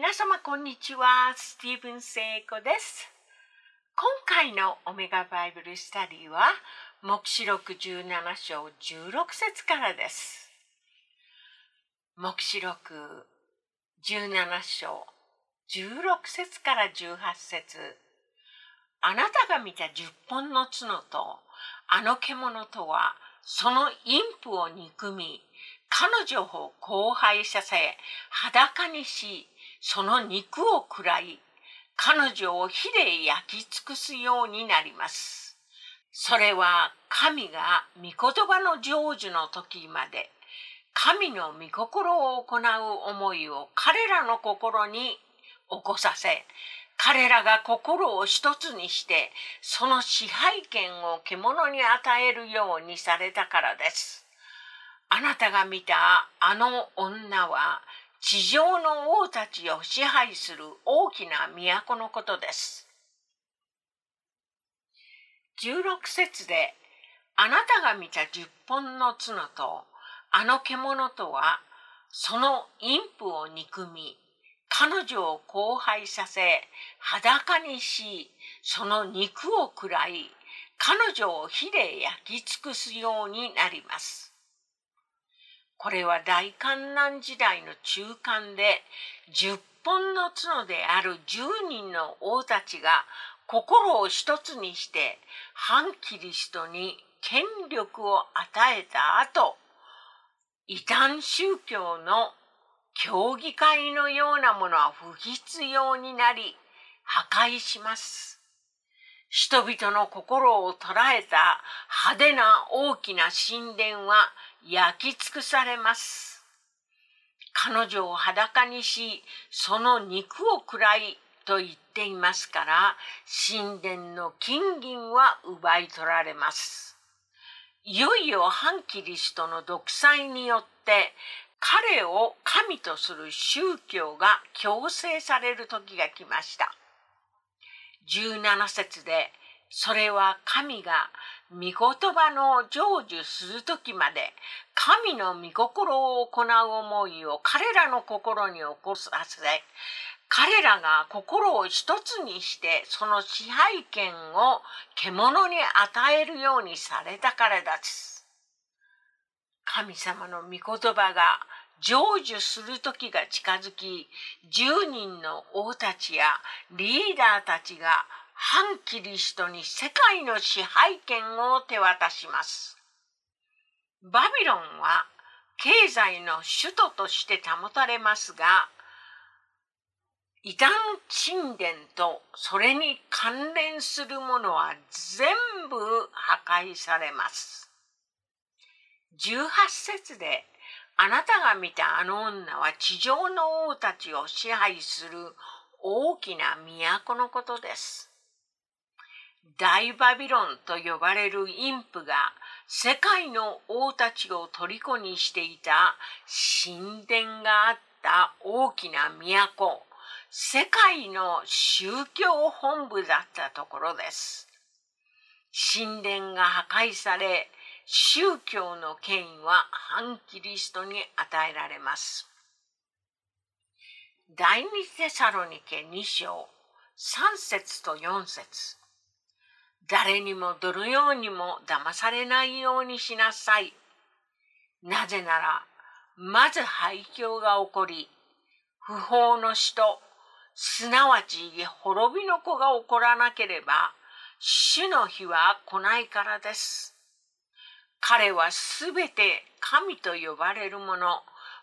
皆様こんにちは、スティーブン・セイコです。今回のオメガバイブルスタディは、黙示録17章16節からです。黙示録17章16節から18節。あなたが見た10本の角と、あの獣とは、その陰婦を憎み、彼女を荒廃させ、裸にし、その肉を食らい、彼女を火で焼き尽くすようになります。それは神が御言葉の成就の時まで、神の御心を行う思いを彼らの心に起こさせ、彼らが心を一つにして、その支配権を獣に与えるようにされたからです。あなたが見たあの女は、地上の王たちを支配する大きな都のことです。16節で、あなたが見た10本の角と、あの獣とは、その陰婦を憎み、彼女を荒廃させ、裸にし、その肉を食らい、彼女を火で焼き尽くすようになります。これは大観覧時代の中間で、10本の角である10人の王たちが心を一つにして、反キリストに権力を与えた後、異端宗教の教義会のようなものは不必要になり、破壊します。人々の心を捉えた派手な大きな神殿は焼き尽くされます。彼女を裸にし、その肉を食らいと言っていますから、神殿の金銀は奪い取られます。いよいよ反キリストの独裁によって、彼を神とする宗教が強制される時が来ました。17節で、それは神が御言葉の成就するときまで、神の御心を行う思いを彼らの心に起こさせ、彼らが心を一つにして、その支配権を獣に与えるようにされたからです。神様の御言葉が成就するときが近づき、10人の王たちやリーダーたちが、反キリストに世界の支配権を手渡します。バビロンは経済の首都として保たれますが、異端神殿とそれに関連するものは全部破壊されます。18節で、あなたが見たあの女は地上の王たちを支配する大きな都のことです。大バビロンと呼ばれる陰婦が世界の王たちを虜にしていた神殿があった大きな都、世界の宗教本部だったところです。神殿が破壊され、宗教の権威は反キリストに与えられます。第2テサロニケ2章3節と4節。誰にもどのようにも騙されないようにしなさい。なぜなら、まず廃墟が起こり、不法の死と、すなわち滅びの子が起こらなければ、主の日は来ないからです。彼はすべて神と呼ばれるもの、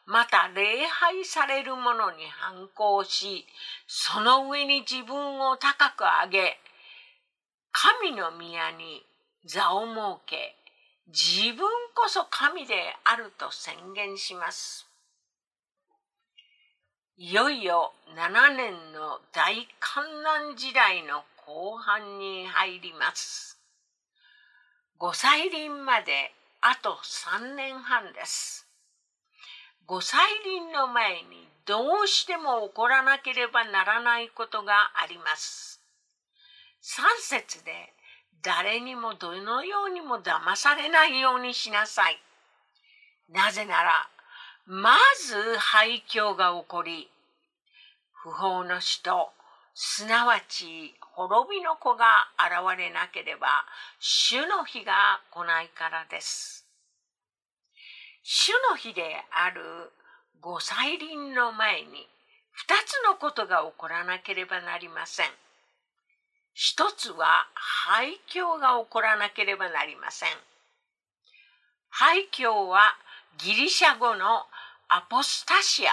また礼拝されるものに反抗し、その上に自分を高く上げ、神の宮に座を設け、自分こそ神であると宣言します。いよいよ7年の大観覧時代の後半に入ります。御再臨まであと3年半です。御再臨の前にどうしても起こらなければならないことがあります。3節で、誰にもどのようにも騙されないようにしなさい。なぜなら、まず廃墟が起こり、不法の使徒、すなわち滅びの子が現れなければ、主の日が来ないからです。主の日である御再臨の前に、二つのことが起こらなければなりません。一つは廃墟が起こらなければなりません。廃墟はギリシャ語のアポスタシア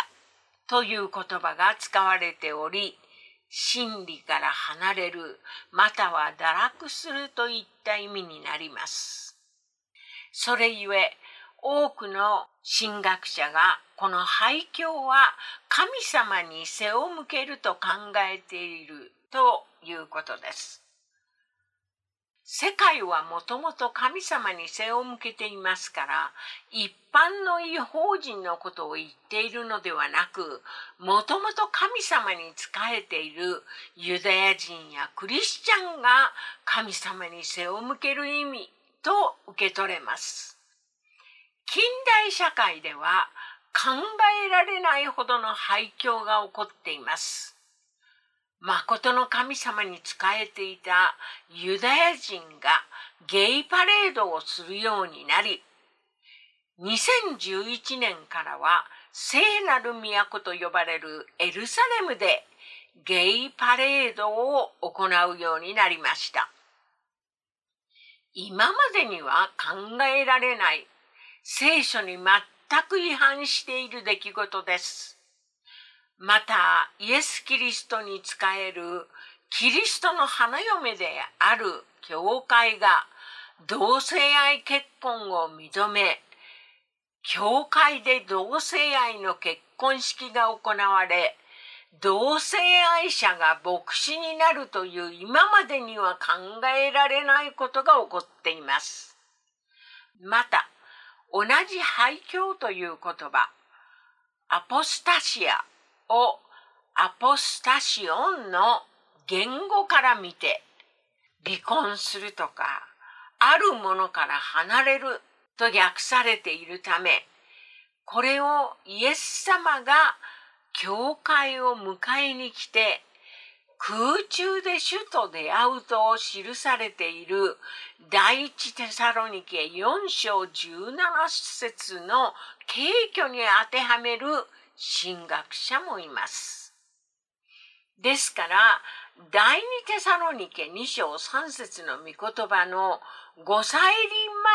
という言葉が使われており、真理から離れる、または堕落するといった意味になります。それゆえ、多くの神学者がこの廃墟は神様に背を向けると考えているということです。世界はもともと神様に背を向けていますから、一般の異邦人のことを言っているのではなく、もともと神様に仕えているユダヤ人やクリスチャンが神様に背を向ける意味と受け取れます。近代社会では考えられないほどの廃墟が起こっています。まことの神様に仕えていたユダヤ人がゲイパレードをするようになり、2011年からは聖なる都と呼ばれるエルサレムでゲイパレードを行うようになりました。今までには考えられない、聖書に全く違反している出来事です。また、イエス・キリストに仕えるキリストの花嫁である教会が同性愛結婚を認め、教会で同性愛の結婚式が行われ、同性愛者が牧師になるという今までには考えられないことが起こっています。また、同じ廃墟という言葉、アポスタシア、をアポスタシオンの言語から見て、離婚するとか、あるものから離れると訳されているため、これをイエス様が教会を迎えに来て、空中で主と出会うと記されている第一テサロニケ4章17節の敬虚に当てはめる神学者もいます。ですから、第2テサロニケ2章3節の御言葉の御再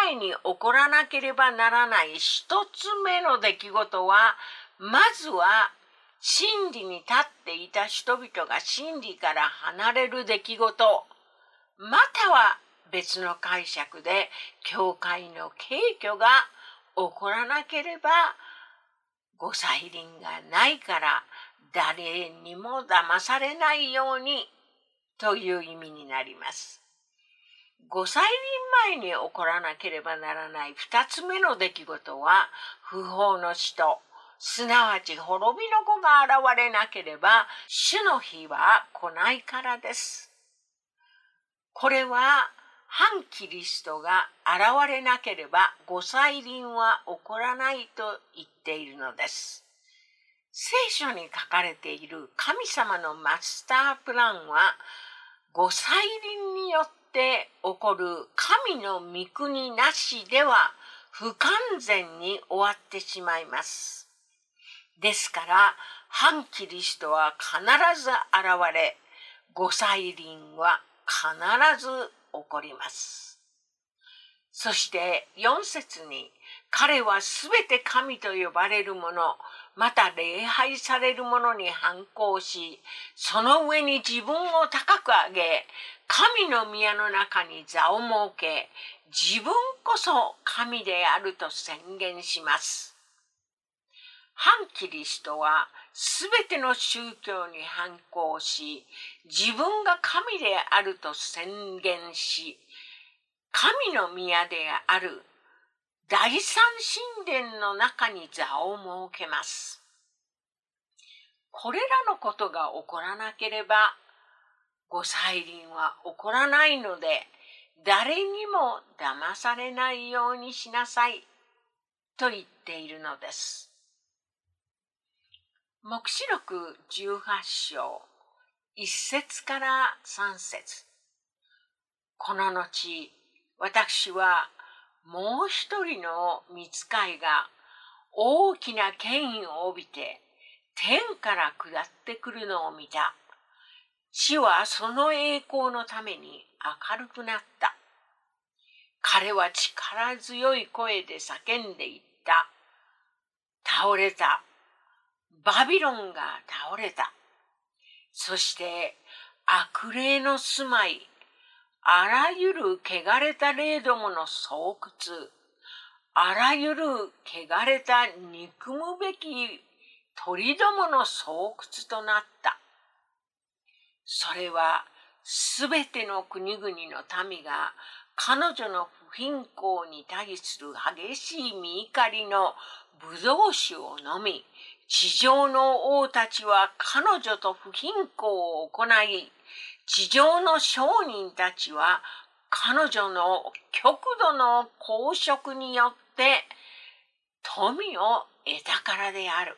臨前に起こらなければならない一つ目の出来事は、まずは真理に立っていた人々が真理から離れる出来事、または別の解釈で教会の敬虚が起こらなければ御再臨がないから誰にも騙されないようにという意味になります。御再臨前に起こらなければならない二つ目の出来事は、不法の使徒、すなわち滅びの子が現れなければ主の日は来ないからです。これは反キリストが現れなければ御再臨は起こらないと言っているのです。聖書に書かれている神様のマスタープランは、御再臨によって起こる神の御国なしでは不完全に終わってしまいます。ですから、反キリストは必ず現れ、御再臨は必ず起こります。そして4節に、彼はすべて神と呼ばれるもの、また礼拝されるものに反抗し、その上に自分を高く上げ、神の宮の中に座を設け、自分こそ神であると宣言します。反キリストはすべての宗教に反抗し、自分が神であると宣言し、神の宮である第三神殿の中に座を設けます。これらのことが起こらなければ、御再臨は起こらないので、誰にも騙されないようにしなさいと言っているのです。黙示録18章1節から3節。この後、私はもう一人の御使いが大きな権威を帯びて天から下ってくるのを見た。地はその栄光のために明るくなった。彼は力強い声で叫んでいった。倒れた。バビロンが倒れた。そして悪霊の住まい、あらゆる汚れた霊どもの巣窟、あらゆる汚れた憎むべき鳥どもの巣窟となった。それはすべての国々の民が彼女の不貧困に対する激しい見怒りのブドウ酒を飲み、地上の王たちは彼女と不貧困を行い、地上の商人たちは彼女の極度の公職によって富を得たからである。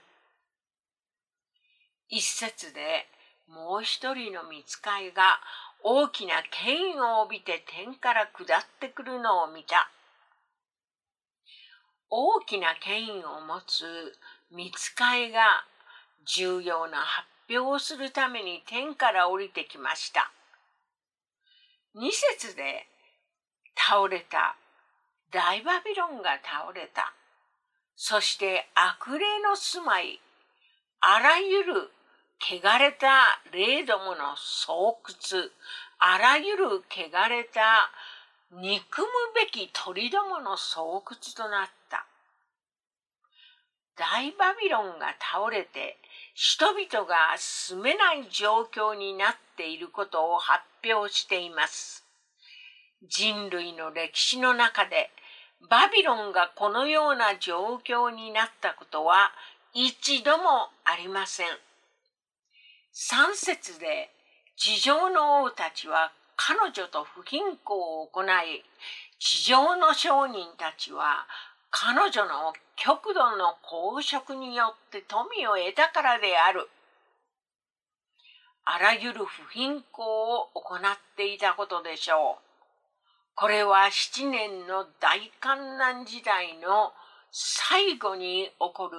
一節で、もう一人の御使いが大きな権威を帯びて天から下ってくるのを見た。大きな権威を持つ御使いが重要な発表をするために天から降りてきました。2節で、倒れた、大バビロンが倒れた、そして悪霊の住まい、あらゆる汚れた霊どもの巣窟、あらゆる汚れた憎むべき鳥どもの巣窟となった。大バビロンが倒れて、人々が住めない状況になっていることを発表しています。人類の歴史の中で、バビロンがこのような状況になったことは一度もありません。3節で、地上の王たちは彼女と不貧困を行い、地上の商人たちは彼女の極度の公職によって富を得たからである。あらゆる不貧困を行っていたことでしょう。これは7年の大患難時代の最後に起こる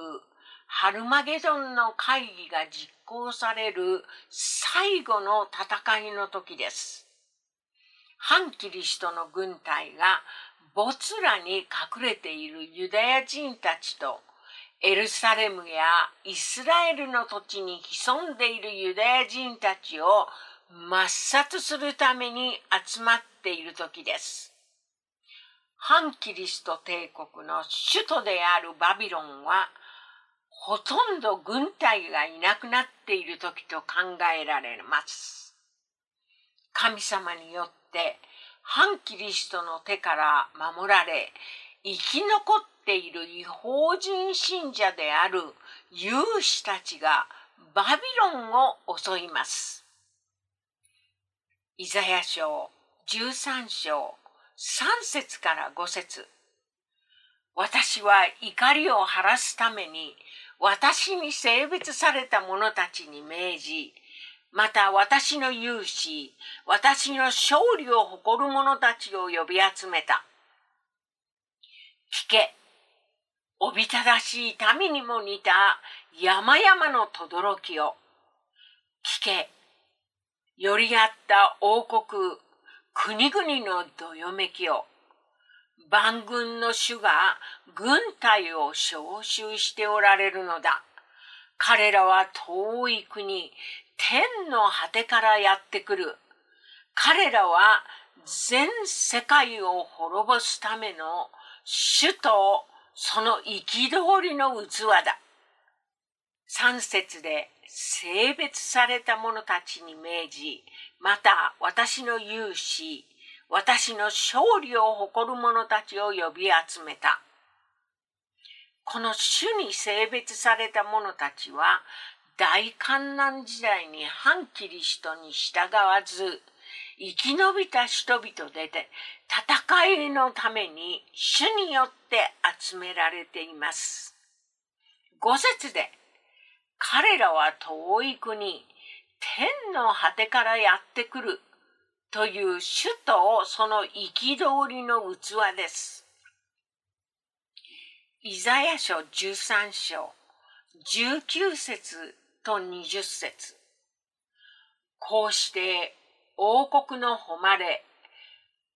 ハルマゲドンの会議が実行される最後の戦いの時です。反キリストの軍隊が没らに隠れているユダヤ人たちとエルサレムやイスラエルの土地に潜んでいるユダヤ人たちを抹殺するために集まっている時です。反キリスト帝国の首都であるバビロンはほとんど軍隊がいなくなっている時と考えられます。神様によって反キリストの手から守られ、生き残っている異邦人信者である勇士たちがバビロンを襲います。イザヤ書13章3節から5節。私は怒りを晴らすために、私に性別された者たちに命じ、また私の勇士、私の勝利を誇る者たちを呼び集めた。聞け、おびただしい民にも似た山々のとどろきを。聞け、よりあった王国、国々のどよめきを。万軍の主が軍隊を召集しておられるのだ。彼らは遠い国、天の果てからやってくる。彼らは全世界を滅ぼすための主とその憤りの器だ。3節で、性別された者たちに命じ、また私の勇士、私の勝利を誇る者たちを呼び集めた。この主に性別された者たちは、大患難時代に反キリストに従わず、生き延びた人々で戦いのために主によって集められています。5節で、彼らは遠い国、天の果てからやってくるという主とその憤りの器です。イザヤ書13章19節と20節。こうして王国の誉れ、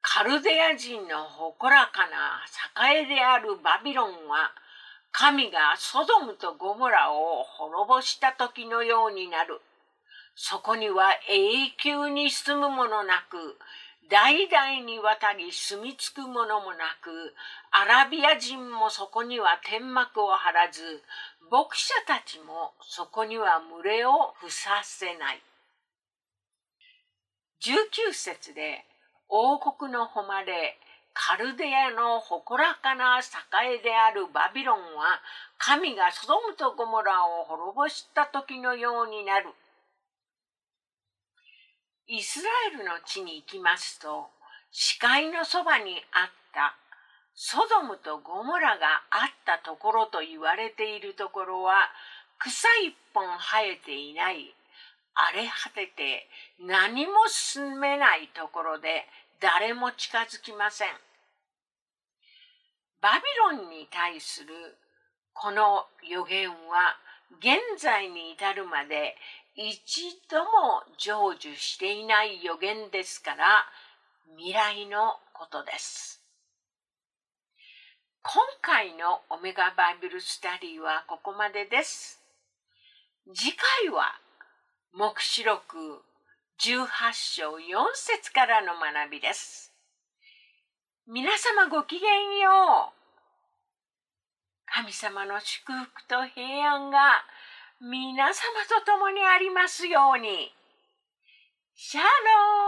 カルデア人の誇らかな栄であるバビロンは、神がソドムとゴモラを滅ぼした時のようになる。そこには永久に住むものなく、代々にわたり住み着くものもなく、アラビア人もそこには天幕を張らず、牧者たちもそこには群れをふさせない。19節で、王国の誉れ、カルデアの誇らかな栄であるバビロンは、神がソドムとゴモラを滅ぼした時のようになる。イスラエルの地に行きますと、死海のそばにあったソドムとゴモラがあったところと言われているところは、草一本生えていない、荒れ果てて何も住めないところで、誰も近づきません。バビロンに対するこの予言は、現在に至るまで一度も成就していない予言ですから、未来のことです。今回のオメガバイブルスタディはここまでです。次回は、黙示録18章4節からの学びです。皆様ごきげんよう。神様の祝福と平安が皆様と共にありますように。シャローン。